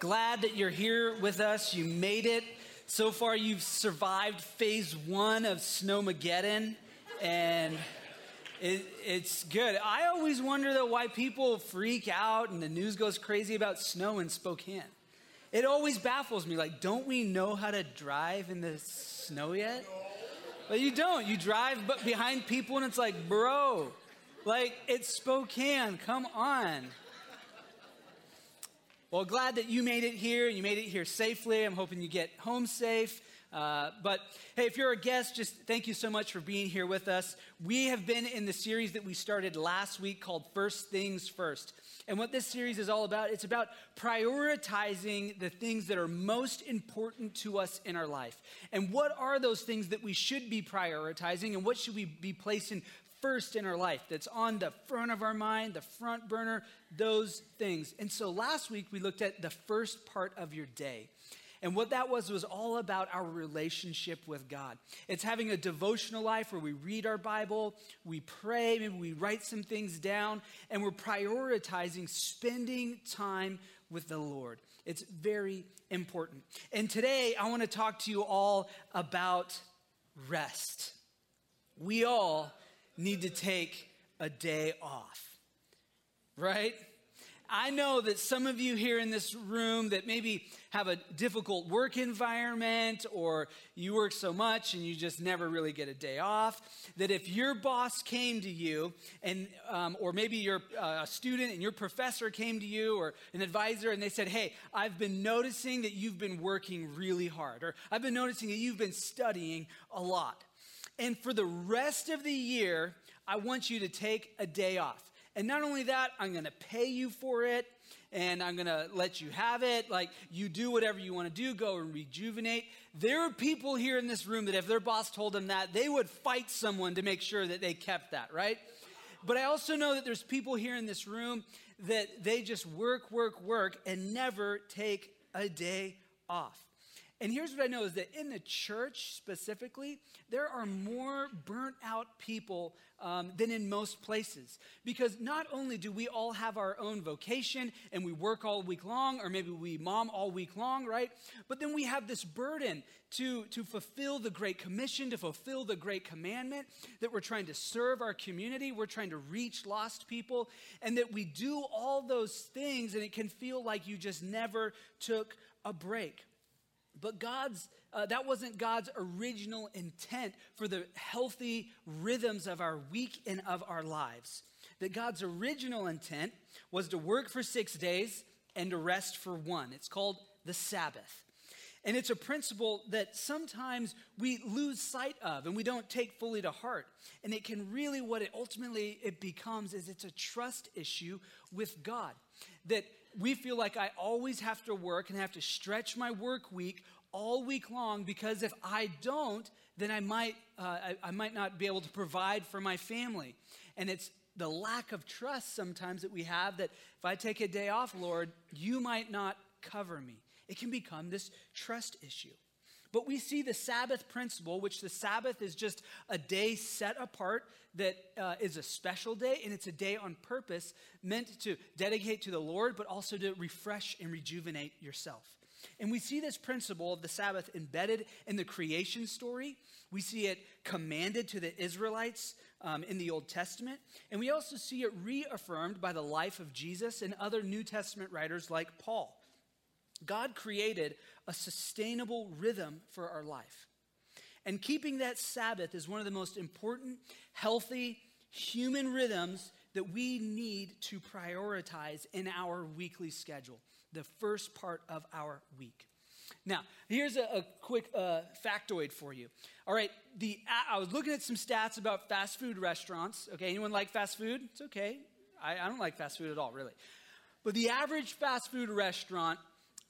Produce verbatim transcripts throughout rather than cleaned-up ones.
Glad that you're here with us. You made it. So far, you've survived phase one of Snowmageddon, and it, it's good. I always wonder, though, why people freak out and the news goes crazy about snow in Spokane. It always baffles me. Like, don't we know how to drive in the snow yet? But you don't. You drive behind people, and it's like, bro, like, it's Spokane. Come on. Well, glad that you made it here. You made it here safely. I'm hoping you get home safe. Uh, but hey, if you're a guest, just thank you so much for being here with us. We have been in the series that we started last week called First Things First. And what this series is all about, it's about prioritizing the things that are most important to us in our life. And what are those things that we should be prioritizing, and what should we be placing first in our life, that's on the front of our mind, the front burner, those things. And so last week we looked at the first part of your day. And what that was was all about our relationship with God. It's having a devotional life where we read our Bible, we pray, maybe we write some things down, and we're prioritizing spending time with the Lord. It's very important. And today I want to talk to you all about rest. We all need to take a day off, right? I know that some of you here in this room that maybe have a difficult work environment, or you work so much and you just never really get a day off, that if your boss came to you, and um, or maybe you're a student and your professor came to you or an advisor, and they said, hey, I've been noticing that you've been working really hard, or I've been noticing that you've been studying a lot. And for the rest of the year, I want you to take a day off. And not only that, I'm going to pay you for it, and I'm going to let you have it. Like, you do whatever you want to do, go and rejuvenate. There are people here in this room that if their boss told them that, they would fight someone to make sure that they kept that, right? But I also know that there's people here in this room that they just work, work, work, and never take a day off. And here's what I know is that in the church specifically, there are more burnt out people um, than in most places. Because not only do we all have our own vocation and we work all week long, or maybe we mom all week long, right? But then we have this burden to, to fulfill the Great Commission, to fulfill the Great Commandment, that we're trying to serve our community, we're trying to reach lost people, and that we do all those things, and it can feel like you just never took a break. But God's uh, that wasn't God's original intent for the healthy rhythms of our week and of our lives. That God's original intent was to work for six days and to rest for one. It's called the Sabbath. And it's a principle that sometimes we lose sight of and we don't take fully to heart. And it can really, what it ultimately it becomes is it's a trust issue with God. That we feel like I always have to work and have to stretch my work week all week long, because if I don't, then I might uh, I, I might not be able to provide for my family. And it's the lack of trust sometimes that we have, that if I take a day off, Lord, you might not cover me. It can become this trust issue. But we see the Sabbath principle, which the Sabbath is just a day set apart that uh, is a special day, and it's a day on purpose meant to dedicate to the Lord, but also to refresh and rejuvenate yourself. And we see this principle of the Sabbath embedded in the creation story. We see it commanded to the Israelites um, in the Old Testament. And we also see it reaffirmed by the life of Jesus and other New Testament writers like Paul. God created a sustainable rhythm for our life. And keeping that Sabbath is one of the most important, healthy, human rhythms that we need to prioritize in our weekly schedule, the first part of our week. Now, here's a, a quick uh, factoid for you. All right, the I was looking at some stats about fast food restaurants. Okay, anyone like fast food? It's okay. I, I don't like fast food at all, really. But the average fast food restaurant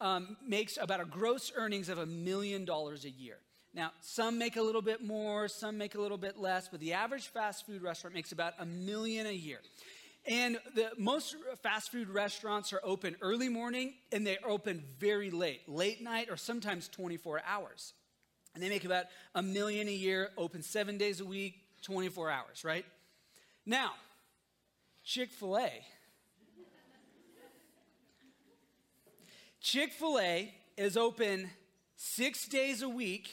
Um, makes about a gross earnings of a million dollars a year. Now, some make a little bit more, some make a little bit less, but the average fast food restaurant makes about a million a year. And the most fast food restaurants are open early morning, and they're open very late, late night, or sometimes twenty-four hours. And they make about a million a year, open seven days a week, twenty-four hours, right? Now, Chick-fil-A. Chick-fil-A is open six days a week,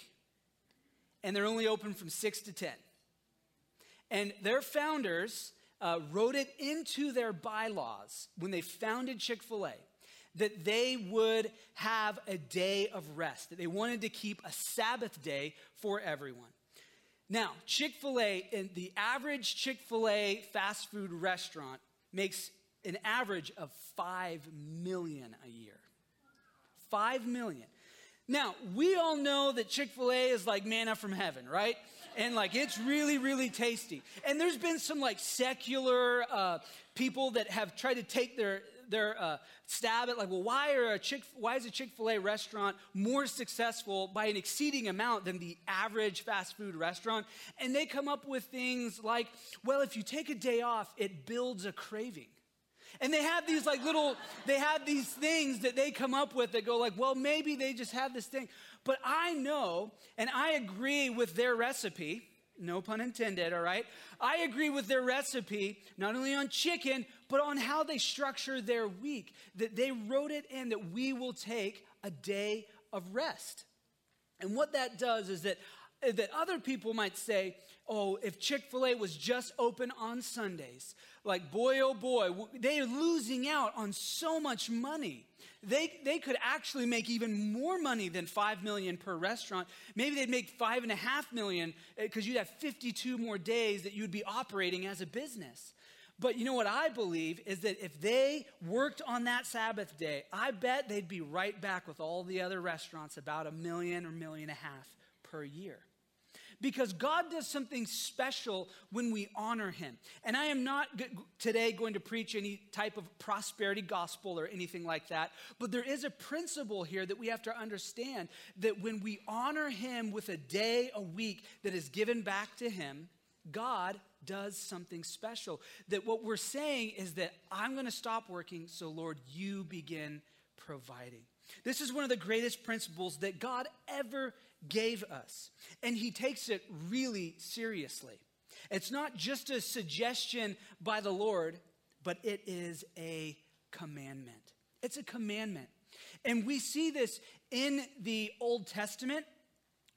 and they're only open from six to ten. And their founders uh, wrote it into their bylaws when they founded Chick-fil-A that they would have a day of rest, that they wanted to keep a Sabbath day for everyone. Now, Chick-fil-A, in the average Chick-fil-A fast food restaurant makes an average of five million dollars a year. five million dollars. Now, we all know that Chick-fil-A is like manna from heaven, right? And like, it's really, really tasty. And there's been some like secular uh, people that have tried to take their their uh, stab at like, well, why are a Chick why is a Chick-fil-A restaurant more successful by an exceeding amount than the average fast food restaurant? And they come up with things like, well, if you take a day off, it builds a craving. And they have these like little, they have these things that they come up with that go like, well, maybe they just have this thing. But I know, and I agree with their recipe, no pun intended, all right? I agree with their recipe, not only on chicken, but on how they structure their week, that they wrote it in that we will take a day of rest. And what that does is that that other people might say, oh, if Chick-fil-A was just open on Sundays, like boy, oh boy, they are losing out on so much money. They they could actually make even more money than five million dollars per restaurant. Maybe they'd make five point five million dollars because you'd have fifty-two more days that you'd be operating as a business. But you know what I believe is that if they worked on that Sabbath day, I bet they'd be right back with all the other restaurants about a million or million and a half per year. Because God does something special when we honor him. And I am not g- today going to preach any type of prosperity gospel or anything like that. But there is a principle here that we have to understand, that when we honor him with a day a week that is given back to him, God does something special. That what we're saying is that I'm going to stop working, so Lord, you begin providing. This is one of the greatest principles that God ever gave us, and he takes it really seriously. It's not just a suggestion by the Lord, but it is a commandment. It's a commandment. And we see this in the Old Testament.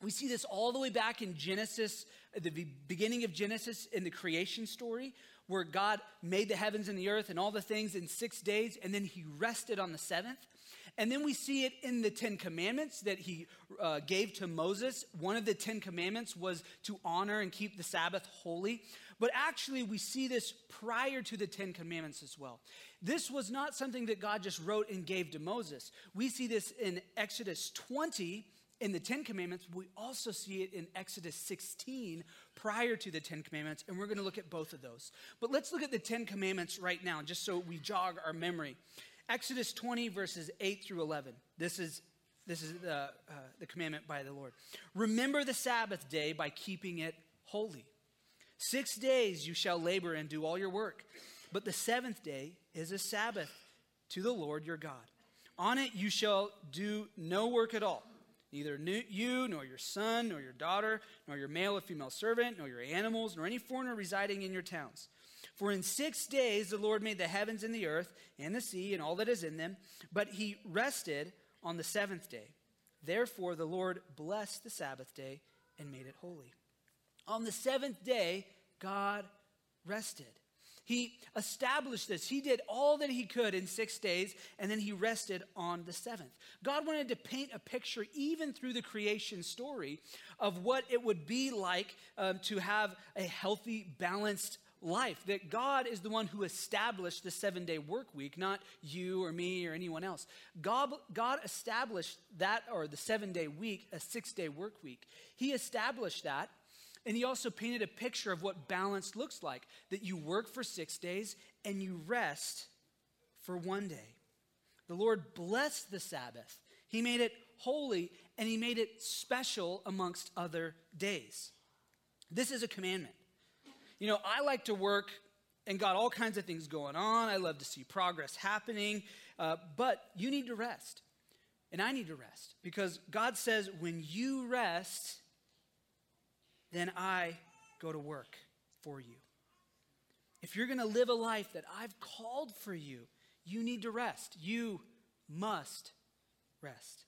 We see this all the way back in Genesis, the beginning of Genesis, in the creation story, where God made the heavens and the earth and all the things in six days, and then he rested on the seventh. And then we see it in the Ten Commandments that he uh, gave to Moses. One of the Ten Commandments was to honor and keep the Sabbath holy. But actually, we see this prior to the Ten Commandments as well. This was not something that God just wrote and gave to Moses. We see this in Exodus twenty in the Ten Commandments. We also see it in Exodus sixteen prior to the Ten Commandments. And we're going to look at both of those. But let's look at the Ten Commandments right now, just so we jog our memory. Exodus twenty, verses eight through eleven. This is this is the, uh, the commandment by the Lord. Remember the Sabbath day by keeping it holy. Six days you shall labor and do all your work, but the seventh day is a Sabbath to the Lord your God. On it you shall do no work at all, neither you nor your son nor your daughter nor your male or female servant nor your animals nor any foreigner residing in your towns. For in six days the Lord made the heavens and the earth and the sea and all that is in them, but he rested on the seventh day. Therefore the Lord blessed the Sabbath day and made it holy. On the seventh day, God rested. He established this. He did all that he could in six days, and then he rested on the seventh. God wanted to paint a picture, even through the creation story, of what it would be like um, to have a healthy, balanced life, that God is the one who established the seven-day work week, not you or me or anyone else. God, God established that, or the seven-day week, a six-day work week. He established that, and he also painted a picture of what balance looks like, that you work for six days and you rest for one day. The Lord blessed the Sabbath. He made it holy, and he made it special amongst other days. This is a commandment. You know, I like to work and got all kinds of things going on. I love to see progress happening, uh, but you need to rest. And I need to rest, because God says, when you rest, then I go to work for you. If you're going to live a life that I've called for you, you need to rest. You must rest.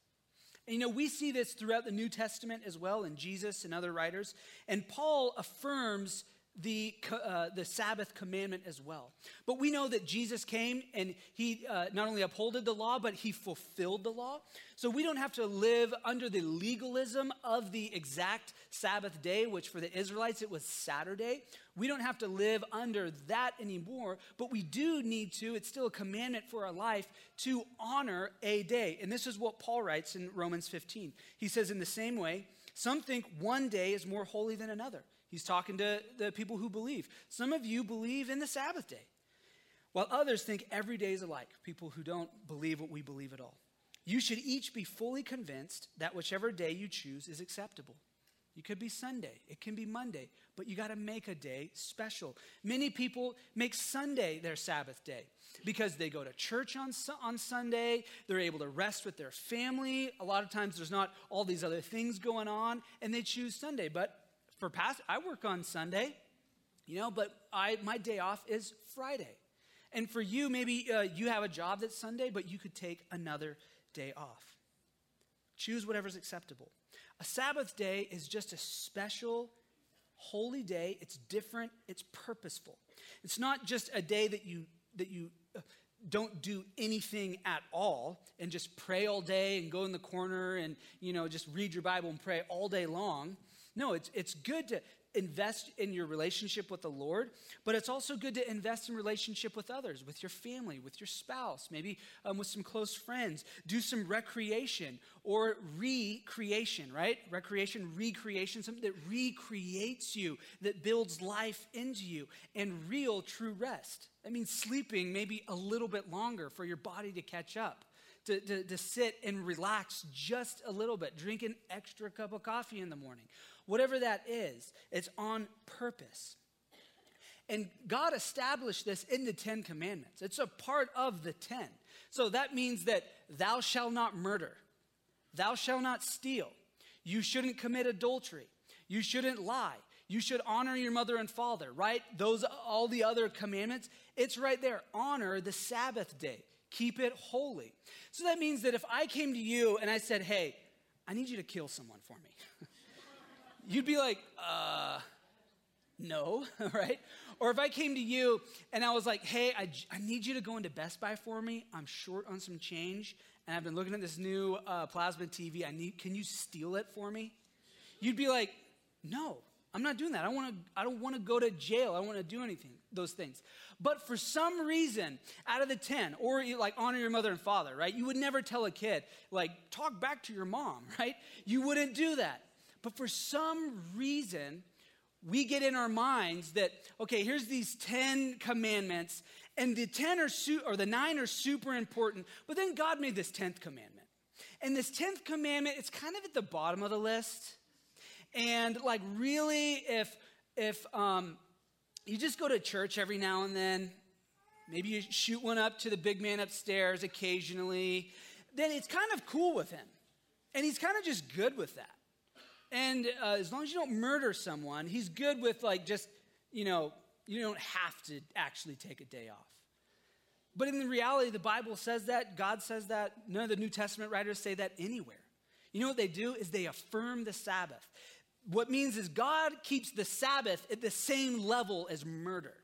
And you know, we see this throughout the New Testament as well, in Jesus and other writers. And Paul affirms the uh, the Sabbath commandment as well. But we know that Jesus came and he uh, not only upholded the law, but he fulfilled the law. So we don't have to live under the legalism of the exact Sabbath day, which for the Israelites, it was Saturday. We don't have to live under that anymore, but we do need to, it's still a commandment for our life to honor a day. And this is what Paul writes in Romans fifteen. He says, in the same way, some think one day is more holy than another. He's talking to the people who believe. Some of you believe in the Sabbath day, while others think every day is alike, people who don't believe what we believe at all. You should each be fully convinced that whichever day you choose is acceptable. It could be Sunday, it can be Monday, but you got to make a day special. Many people make Sunday their Sabbath day because they go to church on, on Sunday, they're able to rest with their family. A lot of times there's not all these other things going on, and they choose Sunday. But For past, I work on Sunday, you know, but I my day off is Friday. And for you, maybe uh, you have a job that's Sunday, but you could take another day off. Choose whatever's acceptable. A Sabbath day is just a special, holy day. It's different. It's purposeful. It's not just a day that you that you uh, don't do anything at all and just pray all day and go in the corner and, you know, just read your Bible and pray all day long. No, it's it's good to invest in your relationship with the Lord, but it's also good to invest in relationship with others, with your family, with your spouse, maybe um, with some close friends. Do some recreation or recreation, right? Recreation, recreation, something that recreates you, that builds life into you, and real true rest. That means sleeping maybe a little bit longer for your body to catch up. To, to, to sit and relax just a little bit, drink an extra cup of coffee in the morning. Whatever that is, it's on purpose. And God established this in the Ten Commandments. It's a part of the ten. So that means that thou shalt not murder. Thou shalt not steal. You shouldn't commit adultery. You shouldn't lie. You should honor your mother and father, right? Those, all the other commandments, it's right there. Honor the Sabbath day. Keep it holy. So that means that if I came to you and I said, hey, I need you to kill someone for me. You'd be like, uh, no, right? Or if I came to you and I was like, hey, I, I need you to go into Best Buy for me. I'm short on some change and I've been looking at this new uh, plasma T V. I need, can you steal it for me? You'd be like, no, I'm not doing that. I want to. I don't want to go to jail. I don't want to do anything, those things. But for some reason, out of the ten, or you like honor your mother and father, right? You would never tell a kid, like, talk back to your mom, right? You wouldn't do that. But for some reason, we get in our minds that, okay, here's these ten commandments, and the ten are su- or the nine are super important, but then God made this tenth commandment. And this tenth commandment, it's kind of at the bottom of the list. And like really, if if um, you just go to church every now and then, maybe you shoot one up to the big man upstairs occasionally, then it's kind of cool with him. And he's kind of just good with that. And uh, as long as you don't murder someone, he's good with like just, you know, you don't have to actually take a day off. But in the reality, the Bible says that, God says that, none of the New Testament writers say that anywhere. You know what they do is they affirm the Sabbath. What means is God keeps the Sabbath at the same level as murder.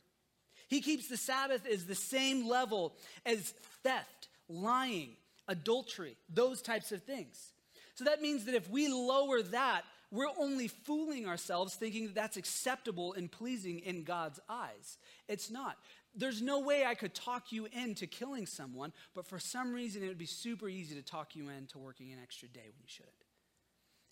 He keeps the Sabbath as the same level as theft, lying, adultery, those types of things. So that means that if we lower that, we're only fooling ourselves thinking that that's acceptable and pleasing in God's eyes. It's not. There's no way I could talk you into killing someone, but for some reason it would be super easy to talk you into working an extra day when you shouldn't.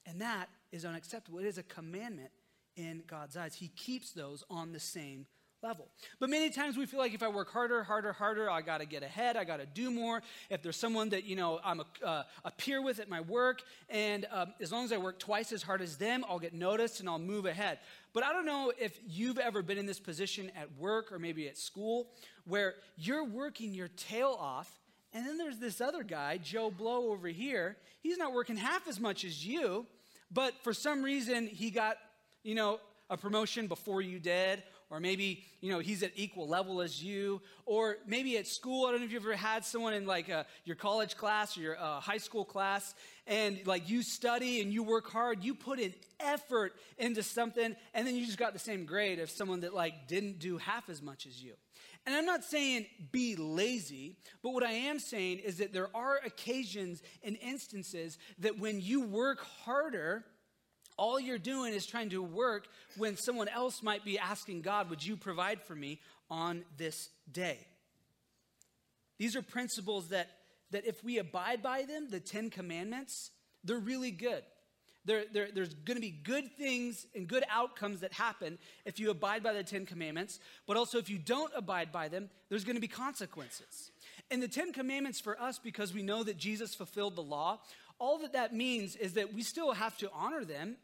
And that is unacceptable. It is a commandment in God's eyes. He keeps those on the same level. But many times we feel like if I work harder, harder, harder, I got to get ahead. I got to do more. If there's someone that, you know, I'm a, uh, a peer with at my work, and um, as long as I work twice as hard as them, I'll get noticed and I'll move ahead. But I don't know if you've ever been in this position at work or maybe at school where you're working your tail off, and then there's this other guy, Joe Blow over here. He's not working half as much as you, but for some reason he got, you know, a promotion before you did, or maybe, you know, he's at equal level as you, or maybe at school. I don't know if you've ever had someone in like uh, your college class or your uh, high school class, and like you study and you work hard, you put in effort into something, and then you just got the same grade as someone that like didn't do half as much as you. And I'm not saying be lazy, but what I am saying is that there are occasions and instances that when you work harder, all you're doing is trying to work when someone else might be asking God, would you provide for me on this day? These are principles that that if we abide by them, the Ten Commandments, they're really good. There, there, there's going to be good things and good outcomes that happen if you abide by the Ten Commandments, but also if you don't abide by them, there's going to be consequences. And the Ten Commandments for us, because we know that Jesus fulfilled the law, all that that means is that we still have to honor them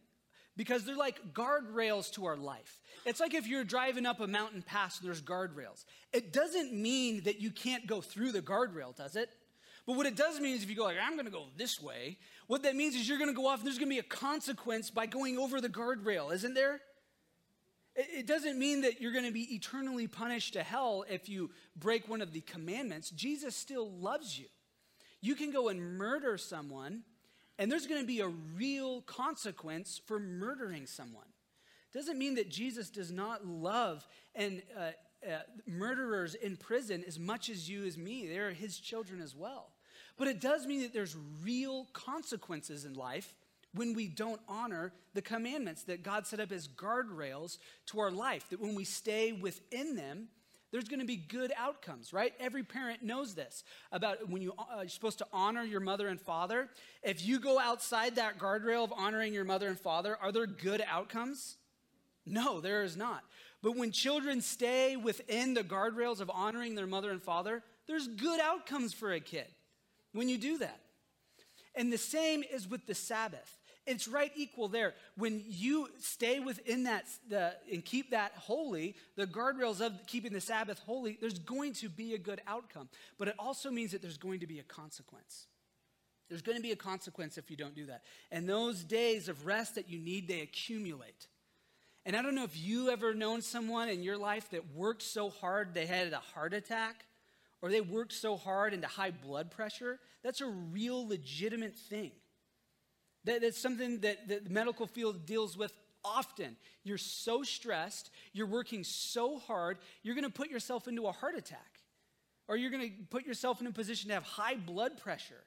because they're like guardrails to our life. It's like if you're driving up a mountain pass and there's guardrails. It doesn't mean that you can't go through the guardrail, does it? But what it does mean is if you go like, I'm going to go this way, what that means is you're going to go off and there's going to be a consequence by going over the guardrail, isn't there? It doesn't mean that you're going to be eternally punished to hell if you break one of the commandments. Jesus still loves you. You can go and murder someone, and there's going to be a real consequence for murdering someone. Doesn't mean that Jesus does not love and uh, uh, murderers in prison as much as you as me. They're his children as well. But it does mean that there's real consequences in life when we don't honor the commandments that God set up as guardrails to our life, that when we stay within them, there's going to be good outcomes, right? Every parent knows this about when you, uh, you're supposed to honor your mother and father. If you go outside that guardrail of honoring your mother and father, are there good outcomes? No, there is not. But when children stay within the guardrails of honoring their mother and father, there's good outcomes for a kid when you do that. And the same is with the Sabbath. It's right equal there. When you stay within that the, and keep that holy, the guardrails of keeping the Sabbath holy, there's going to be a good outcome. But it also means that there's going to be a consequence. There's going to be a consequence if you don't do that. And those days of rest that you need, they accumulate. And I don't know if you ever known someone in your life that worked so hard they had a heart attack, or they worked so hard into high blood pressure. That's a real legitimate thing. That's something that the medical field deals with often. You're so stressed, you're working so hard, you're going to put yourself into a heart attack. Or you're going to put yourself in a position to have high blood pressure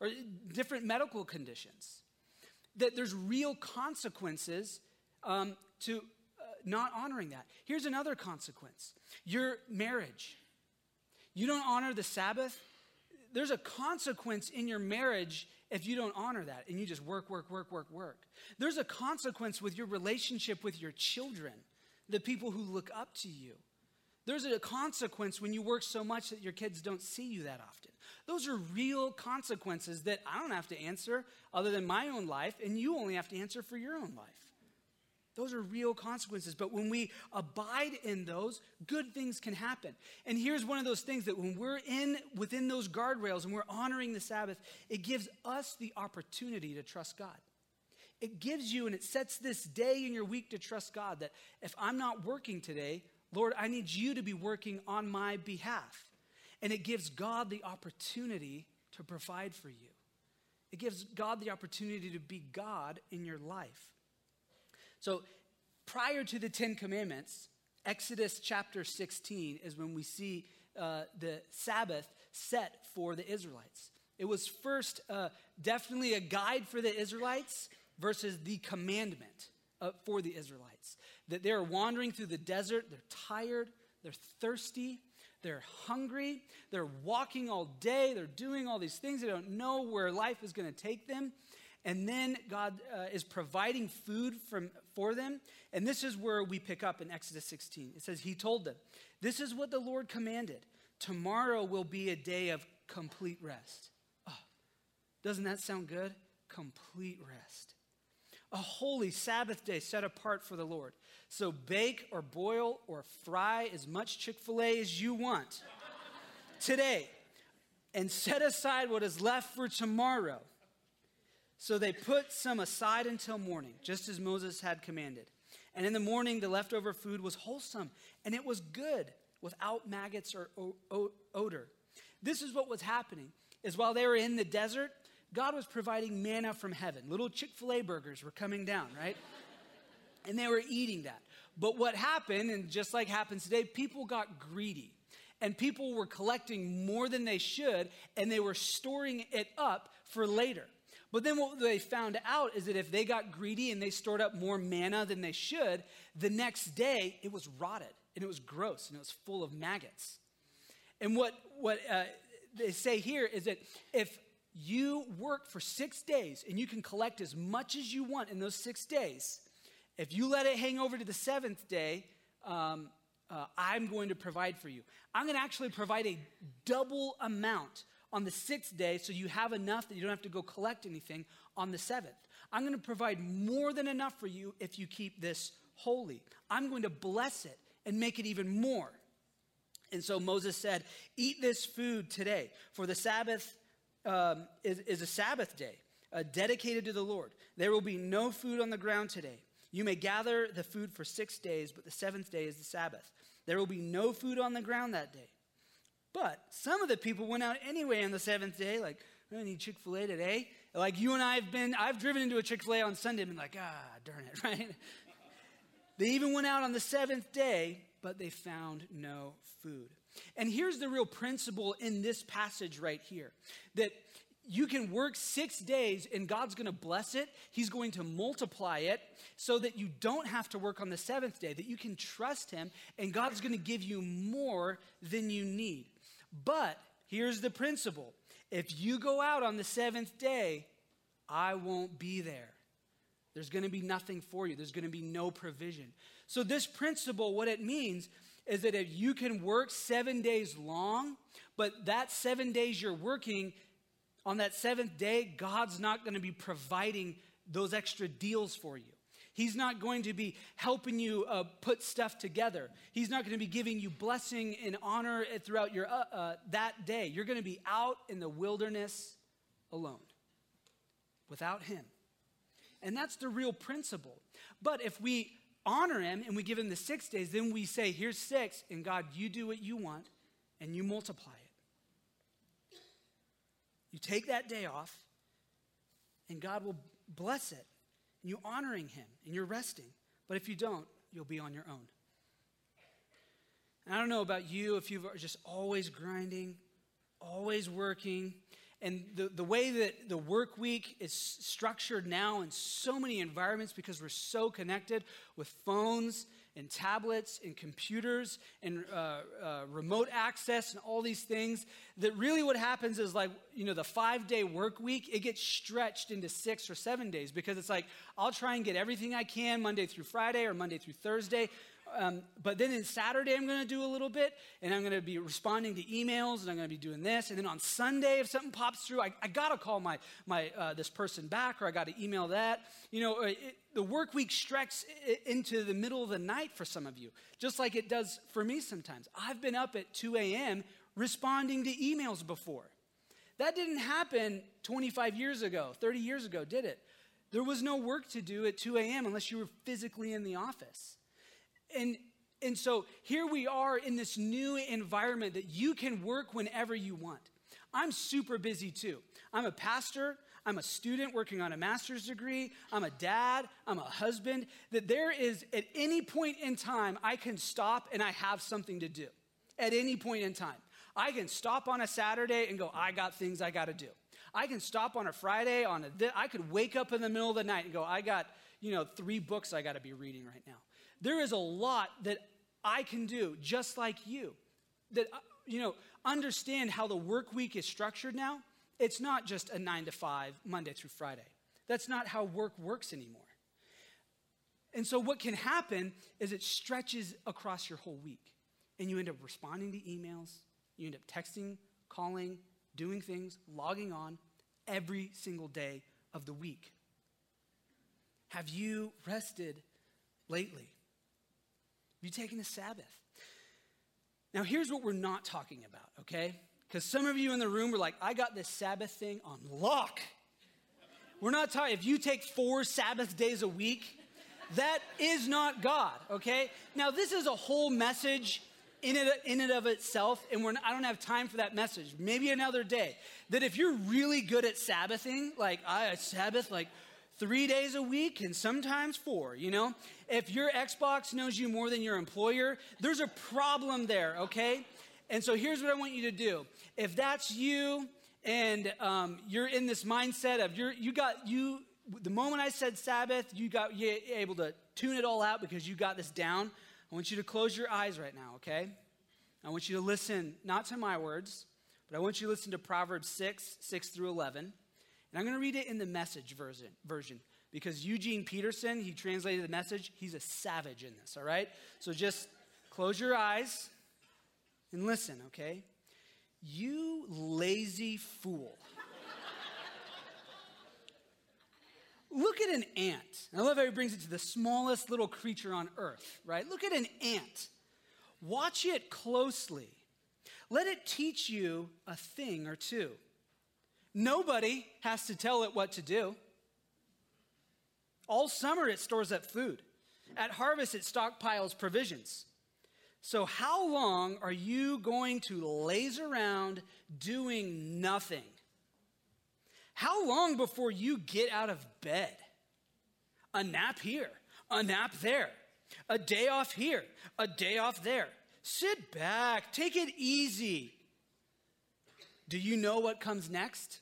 or different medical conditions. That there's real consequences um, to uh, not honoring that. Here's another consequence. Your marriage. You don't honor the Sabbath, there's a consequence in your marriage if you don't honor that and you just work, work, work, work, work. There's a consequence with your relationship with your children, the people who look up to you. There's a consequence when you work so much that your kids don't see you that often. Those are real consequences that I don't have to answer other than my own life, and you only have to answer for your own life. Those are real consequences, but when we abide in those, good things can happen. And here's one of those things that when we're in within those guardrails and we're honoring the Sabbath, it gives us the opportunity to trust God. It gives you and it sets this day in your week to trust God that if I'm not working today, Lord, I need you to be working on my behalf. And it gives God the opportunity to provide for you. It gives God the opportunity to be God in your life. So prior to the Ten Commandments, Exodus chapter sixteen is when we see uh, the Sabbath set for the Israelites. It was first uh, definitely a guide for the Israelites versus the commandment uh, for the Israelites. That they're wandering through the desert, they're tired, they're thirsty, they're hungry, they're walking all day, they're doing all these things, they don't know where life is going to take them. And then God uh, is providing food from, for them. And this is where we pick up in Exodus sixteen. It says, he told them, this is what the Lord commanded. Tomorrow will be a day of complete rest. Oh, doesn't that sound good? Complete rest. A holy Sabbath day set apart for the Lord. So bake or boil or fry as much Chick-fil-A as you want today. And set aside what is left for tomorrow. So they put some aside until morning, just as Moses had commanded. And in the morning, the leftover food was wholesome, and it was good, without maggots or odor. This is what was happening, is while they were in the desert, God was providing manna from heaven. Little Chick-fil-A burgers were coming down, right? And they were eating that. But what happened, and just like happens today, people got greedy. And people were collecting more than they should, and they were storing it up for later. But then what they found out is that if they got greedy and they stored up more manna than they should, the next day it was rotted, and it was gross, and it was full of maggots. And what, what uh, they say here is that if you work for six days and you can collect as much as you want in those six days, if you let it hang over to the seventh day, um, uh, I'm going to provide for you. I'm going to actually provide a double amount on the sixth day so you have enough that you don't have to go collect anything on the seventh. I'm going to provide more than enough for you if you keep this holy. I'm going to bless it and make it even more. And so Moses said, eat this food today, for the Sabbath um, is, is a Sabbath day uh, dedicated to the Lord. There will be no food on the ground today. You may gather the food for six days, but the seventh day is the Sabbath. There will be no food on the ground that day. But some of the people went out anyway on the seventh day, like, I don't need Chick-fil-A today. Like you and I have been, I've driven into a Chick-fil-A on Sunday and been like, ah, darn it, right? They even went out on the seventh day, but they found no food. And here's the real principle in this passage right here, that you can work six days and God's going to bless it. He's going to multiply it so that you don't have to work on the seventh day, that you can trust him and God's going to give you more than you need. But here's the principle. If you go out on the seventh day, I won't be there. There's going to be nothing for you. There's going to be no provision. So this principle, what it means is that if you can work seven days long, but that seven days you're working, on that seventh day, God's not going to be providing those extra deals for you. He's not going to be helping you uh, put stuff together. He's not going to be giving you blessing and honor throughout your uh, uh, that day. You're going to be out in the wilderness alone without him. And that's the real principle. But if we honor him and we give him the six days, then we say, here's six, and God, you do what you want, and you multiply it. You take that day off, and God will bless it, and you're honoring him, and you're resting. But if you don't, you'll be on your own. And I don't know about you, if you're just always grinding, always working. And the, the way that the work week is structured now in so many environments, because we're so connected with phones and tablets and computers and uh, uh, remote access and all these things, that really what happens is, like, you know, the five-day work week, it gets stretched into six or seven days because it's like, I'll try and get everything I can Monday through Friday or Monday through Thursday. Um, but then on Saturday, I'm going to do a little bit, and I'm going to be responding to emails, and I'm going to be doing this. And then on Sunday, if something pops through, I, I got to call my my uh, this person back, or I got to email that. You know, it, the work week stretches into the middle of the night for some of you, just like it does for me sometimes. I've been up at two a.m. responding to emails before. That didn't happen twenty-five years ago, thirty years ago, did it? There was no work to do at two a.m. unless you were physically in the office. And and so here we are in this new environment that you can work whenever you want. I'm super busy too. I'm a pastor. I'm a student working on a master's degree. I'm a dad. I'm a husband. That there is, at any point in time, I can stop and I have something to do. At any point in time. I can stop on a Saturday and go, I got things I got to do. I can stop on a Friday. On a th- I could wake up in the middle of the night and go, I got, you know, three books I got to be reading right now. There is a lot that I can do, just like you. That, you know, understand how the work week is structured now. It's not just a nine to five, Monday through Friday. That's not how work works anymore. And so what can happen is it stretches across your whole week. And you end up responding to emails. You end up texting, calling, doing things, logging on every single day of the week. Have you rested lately? Have you taken a Sabbath? Now, here's what we're not talking about, okay? Because some of you in the room were like, I got this Sabbath thing on lock. We're not talking, if you take four Sabbath days a week, That is not God, okay? Now, this is a whole message in it, in and of itself, and we're not, I don't have time for that message. Maybe another day. That if you're really good at Sabbathing, like I Sabbath like three days a week and sometimes four, you know? If your Xbox knows you more than your employer, there's a problem there, okay? And so here's what I want you to do. If that's you and um, you're in this mindset of you're, you got, you, the moment I said Sabbath, you got you're able to tune it all out because you got this down. I want you to close your eyes right now, okay? I want you to listen, not to my words, but I want you to listen to Proverbs six, six through eleven. And I'm going to read it in the Message version, version because Eugene Peterson, he translated the Message. He's a savage in this, all right? So just close your eyes and listen, okay? You lazy fool. Look at an ant. I love how he brings it to the smallest little creature on earth, right? Look at an ant. Watch it closely. Let it teach you a thing or two. Nobody has to tell it what to do. All summer it stores up food. At harvest it stockpiles provisions. So how long are you going to laze around doing nothing? How long before you get out of bed? A nap here, a nap there, a day off here, a day off there. Sit back, take it easy. Do you know what comes next?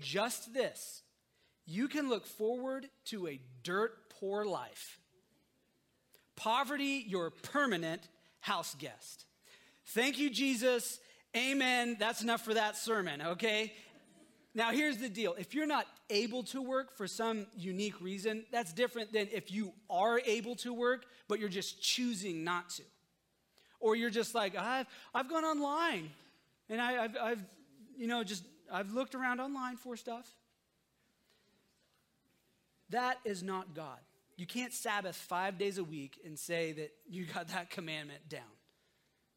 Just this. You can look forward to a dirt poor life. Poverty, your permanent house guest. Thank you, Jesus. Amen. That's enough for that sermon, okay? Now, here's the deal. If you're not able to work for some unique reason, that's different than if you are able to work, but you're just choosing not to. Or you're just like, I've, I've gone online, and I, I've, I've, you know, just, I've looked around online for stuff. That is not God. You can't Sabbath five days a week and say that you got that commandment down.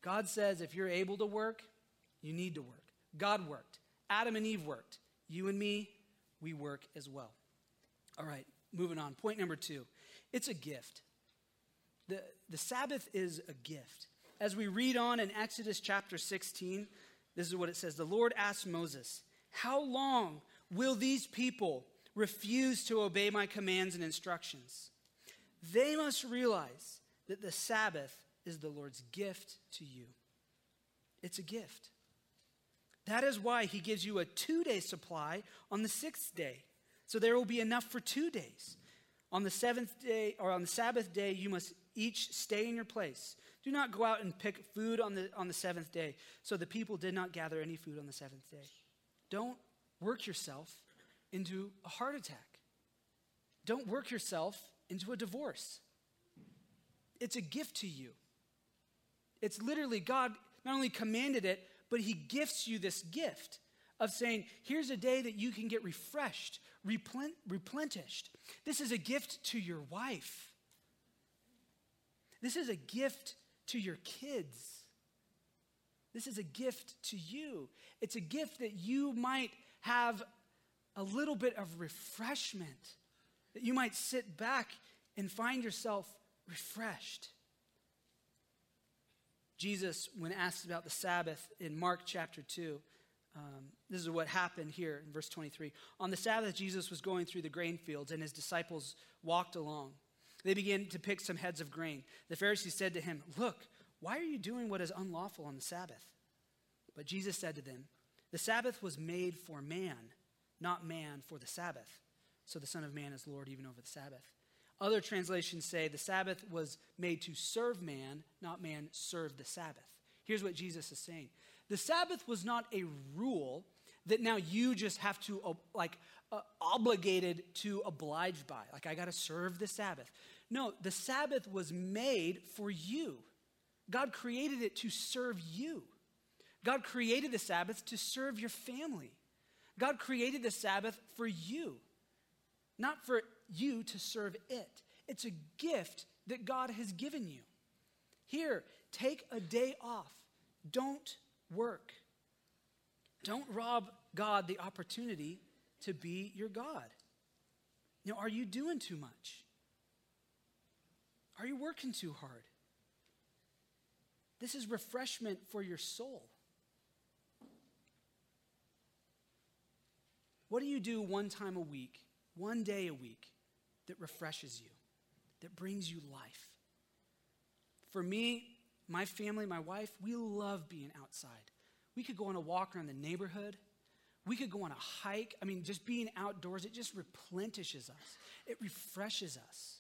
God says if you're able to work, you need to work. God worked. Adam and Eve worked. You and me, we work as well. All right, moving on. Point number two, it's a gift. The, the Sabbath is a gift. As we read on in Exodus chapter sixteen, this is what it says. The Lord asked Moses, how long will these people refuse to obey my commands and instructions? They must realize that the Sabbath is the Lord's gift to you. It's a gift. That is why he gives you a two-day supply on the sixth day. So there will be enough for two days. On the seventh day, or on the Sabbath day, you must each stay in your place. Do not go out and pick food on the, on the seventh day. So the people did not gather any food on the seventh day. Don't work yourself into a heart attack. Don't work yourself into a divorce. It's a gift to you. It's literally God not only commanded it, but he gifts you this gift of saying, here's a day that you can get refreshed, replen- replenished. This is a gift to your wife. This is a gift to your kids. This is a gift to you. It's a gift that you might have a little bit of refreshment, that you might sit back and find yourself refreshed. Jesus, when asked about the Sabbath in Mark chapter two, um, this is what happened here in verse twenty-three. On the Sabbath, Jesus was going through the grain fields, and his disciples walked along. They began to pick some heads of grain. The Pharisees said to him, look, why are you doing what is unlawful on the Sabbath? But Jesus said to them, the Sabbath was made for man, not man for the Sabbath. So the Son of Man is Lord even over the Sabbath. Other translations say the Sabbath was made to serve man, not man serve the Sabbath. Here's what Jesus is saying. The Sabbath was not a rule that now you just have to, like, uh, obligated to oblige by. Like, I got to serve the Sabbath. No, the Sabbath was made for you. God created it to serve you. God created the Sabbath to serve your family. God created the Sabbath for you, not for you to serve it. It's a gift that God has given you. Here, take a day off. Don't work. Don't rob God the opportunity to be your God. Now, are you doing too much? Are you working too hard? This is refreshment for your soul. What do you do one time a week, one day a week, that refreshes you, that brings you life? For me, my family, my wife, we love being outside. We could go on a walk around the neighborhood. We could go on a hike. I mean, just being outdoors, it just replenishes us. It refreshes us.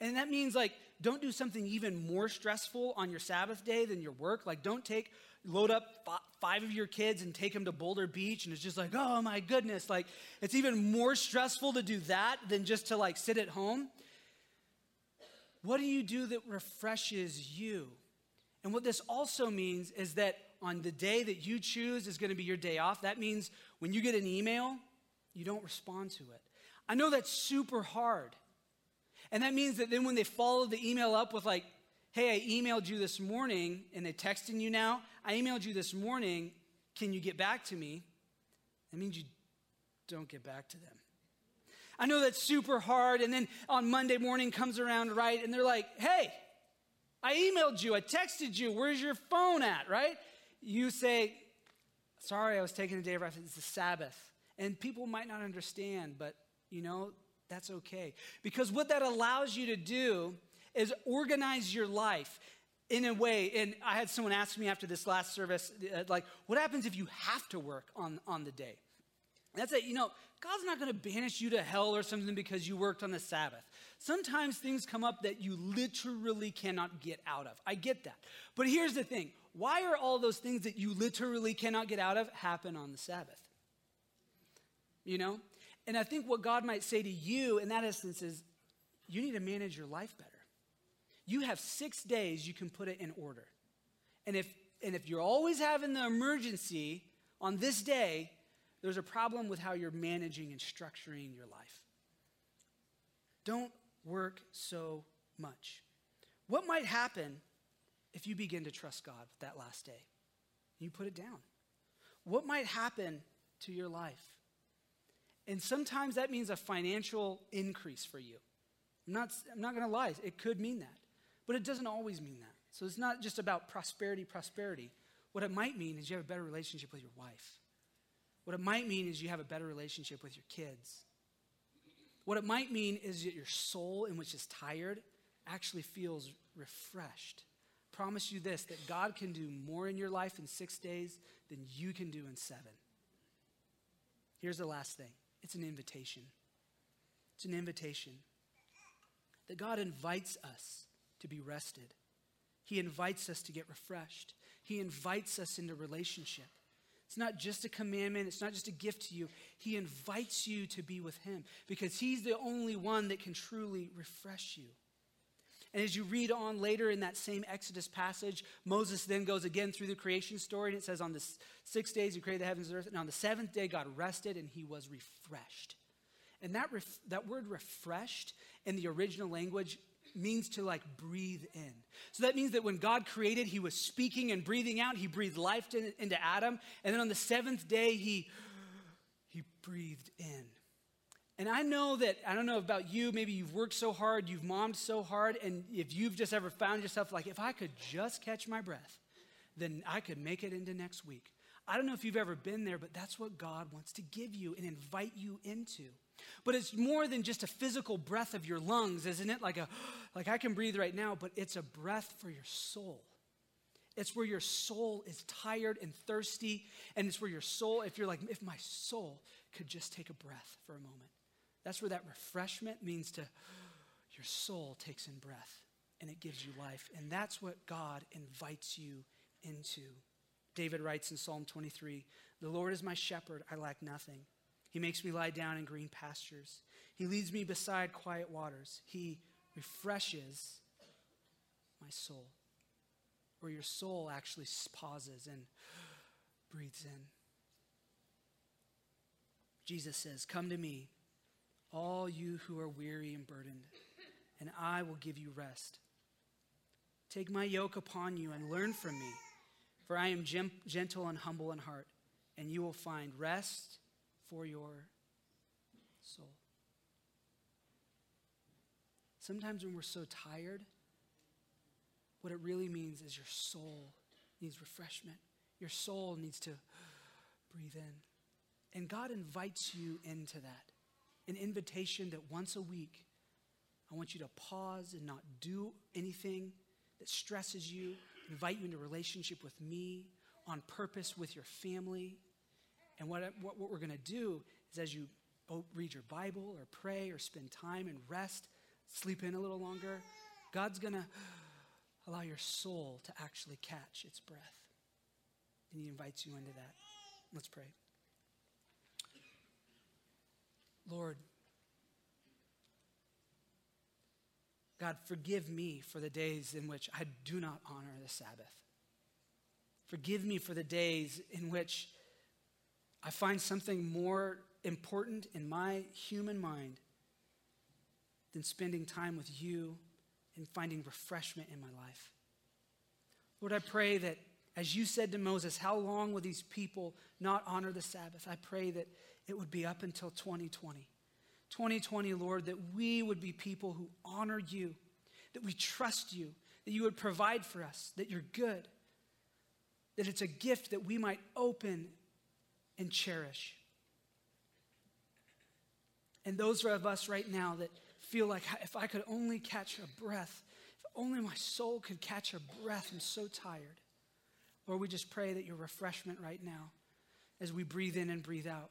And that means, like, don't do something even more stressful on your Sabbath day than your work. Like, don't take, load up f- five of your kids and take them to Boulder Beach, and it's just like, oh my goodness. Like, it's even more stressful to do that than just to, like, sit at home. What do you do that refreshes you? And what this also means is that on the day that you choose is going to be your day off. That means when you get an email, you don't respond to it. I know that's super hard. And that means that then when they follow the email up with, like, hey, I emailed you this morning, and they're texting you now. I emailed you this morning. Can you get back to me? That means you don't get back to them. I know that's super hard. And then on Monday morning comes around, right? And they're like, hey, I emailed you. I texted you. Where's your phone at, right? You say, sorry, I was taking a day off. It's the Sabbath. And people might not understand, but, you know, that's okay. Because what that allows you to do is organize your life in a way. And I had someone ask me after this last service, like, what happens if you have to work on, on the day? That's it. You know, God's not going to banish you to hell or something because you worked on the Sabbath. Sometimes things come up that you literally cannot get out of. I get that. But here's the thing. Why are all those things that you literally cannot get out of happen on the Sabbath? You know? And I think what God might say to you in that instance is, you need to manage your life better. You have six days you can put it in order. And if, and if you're always having the emergency on this day, there's a problem with how you're managing and structuring your life. Don't work so much. What might happen if you begin to trust God with that last day? You put it down. What might happen to your life? And sometimes that means a financial increase for you. I'm not, I'm not going to lie. It could mean that. But it doesn't always mean that. So it's not just about prosperity, prosperity. What it might mean is you have a better relationship with your wife. What it might mean is you have a better relationship with your kids. What it might mean is that your soul, in which is tired, actually feels refreshed. I promise you this, that God can do more in your life in six days than you can do in seven. Here's the last thing. It's an invitation. It's an invitation. That God invites us to be rested. He invites us to get refreshed. He invites us into relationship. It's not just a commandment. It's not just a gift to you. He invites you to be with him because he's the only one that can truly refresh you. And as you read on later in that same Exodus passage, Moses then goes again through the creation story, and it says on the six days he created the heavens and earth, and on the seventh day God rested and he was refreshed. And that ref- that word refreshed in the original language means to, like, breathe in. So that means that when God created, he was speaking and breathing out. He breathed life to, into Adam. And then on the seventh day, he, he breathed in. And I know that, I don't know about you, maybe you've worked so hard, you've mommed so hard, and if you've just ever found yourself like, if I could just catch my breath, then I could make it into next week. I don't know if you've ever been there, but that's what God wants to give you and invite you into. But it's more than just a physical breath of your lungs, isn't it? Like a, like I can breathe right now, but it's a breath for your soul. It's where your soul is tired and thirsty. And it's where your soul, if you're like, if my soul could just take a breath for a moment. That's where that refreshment means to, your soul takes in breath and it gives you life. And that's what God invites you into. David writes in Psalm twenty-three, the Lord is my shepherd, I lack nothing. He makes me lie down in green pastures. He leads me beside quiet waters. He refreshes my soul. Or your soul actually pauses and breathes in. Jesus says, come to me, all you who are weary and burdened, and I will give you rest. Take my yoke upon you and learn from me, for I am gem- gentle and humble in heart, and you will find rest for your soul. Sometimes when we're so tired, what it really means is your soul needs refreshment. Your soul needs to breathe in. And God invites you into that. An invitation that once a week, I want you to pause and not do anything that stresses you. I invite you into relationship with me, on purpose with your family. And what, what, what we're going to do is as you read your Bible or pray or spend time and rest, sleep in a little longer, God's going to allow your soul to actually catch its breath. And he invites you into that. Let's pray. Lord, God, forgive me for the days in which I do not honor the Sabbath. Forgive me for the days in which I find something more important in my human mind than spending time with you and finding refreshment in my life. Lord, I pray that as you said to Moses, how long will these people not honor the Sabbath? I pray that it would be up until twenty twenty. twenty twenty, Lord, that we would be people who honor you, that we trust you, that you would provide for us, that you're good, that it's a gift that we might open and cherish. And those of us right now that feel like if I could only catch a breath, if only my soul could catch a breath, I'm so tired. Lord, we just pray that your refreshment right now, as we breathe in and breathe out,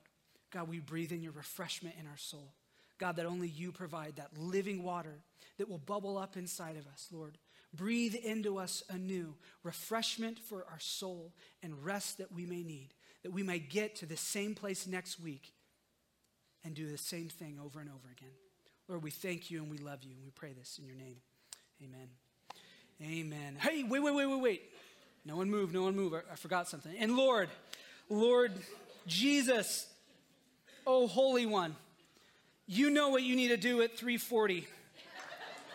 God, we breathe in your refreshment in our soul. God, that only you provide that living water that will bubble up inside of us, Lord. Breathe into us anew refreshment for our soul and rest that we may need, that we may get to the same place next week and do the same thing over and over again. Lord, we thank you and we love you, and we pray this in your name. Amen. Amen. Hey, wait, wait, wait, wait, wait. No one move, no one move. I, I forgot something. And Lord, Lord Jesus, oh, Holy One, you know what you need to do at three forty.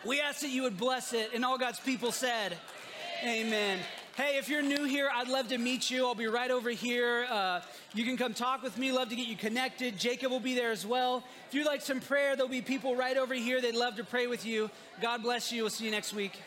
We ask that you would bless it. And all God's people said, amen. Amen. Hey, if you're new here, I'd love to meet you. I'll be right over here. Uh, you can come talk with me. Love to get you connected. Jacob will be there as well. If you'd like some prayer, there'll be people right over here. They'd love to pray with you. God bless you. We'll see you next week.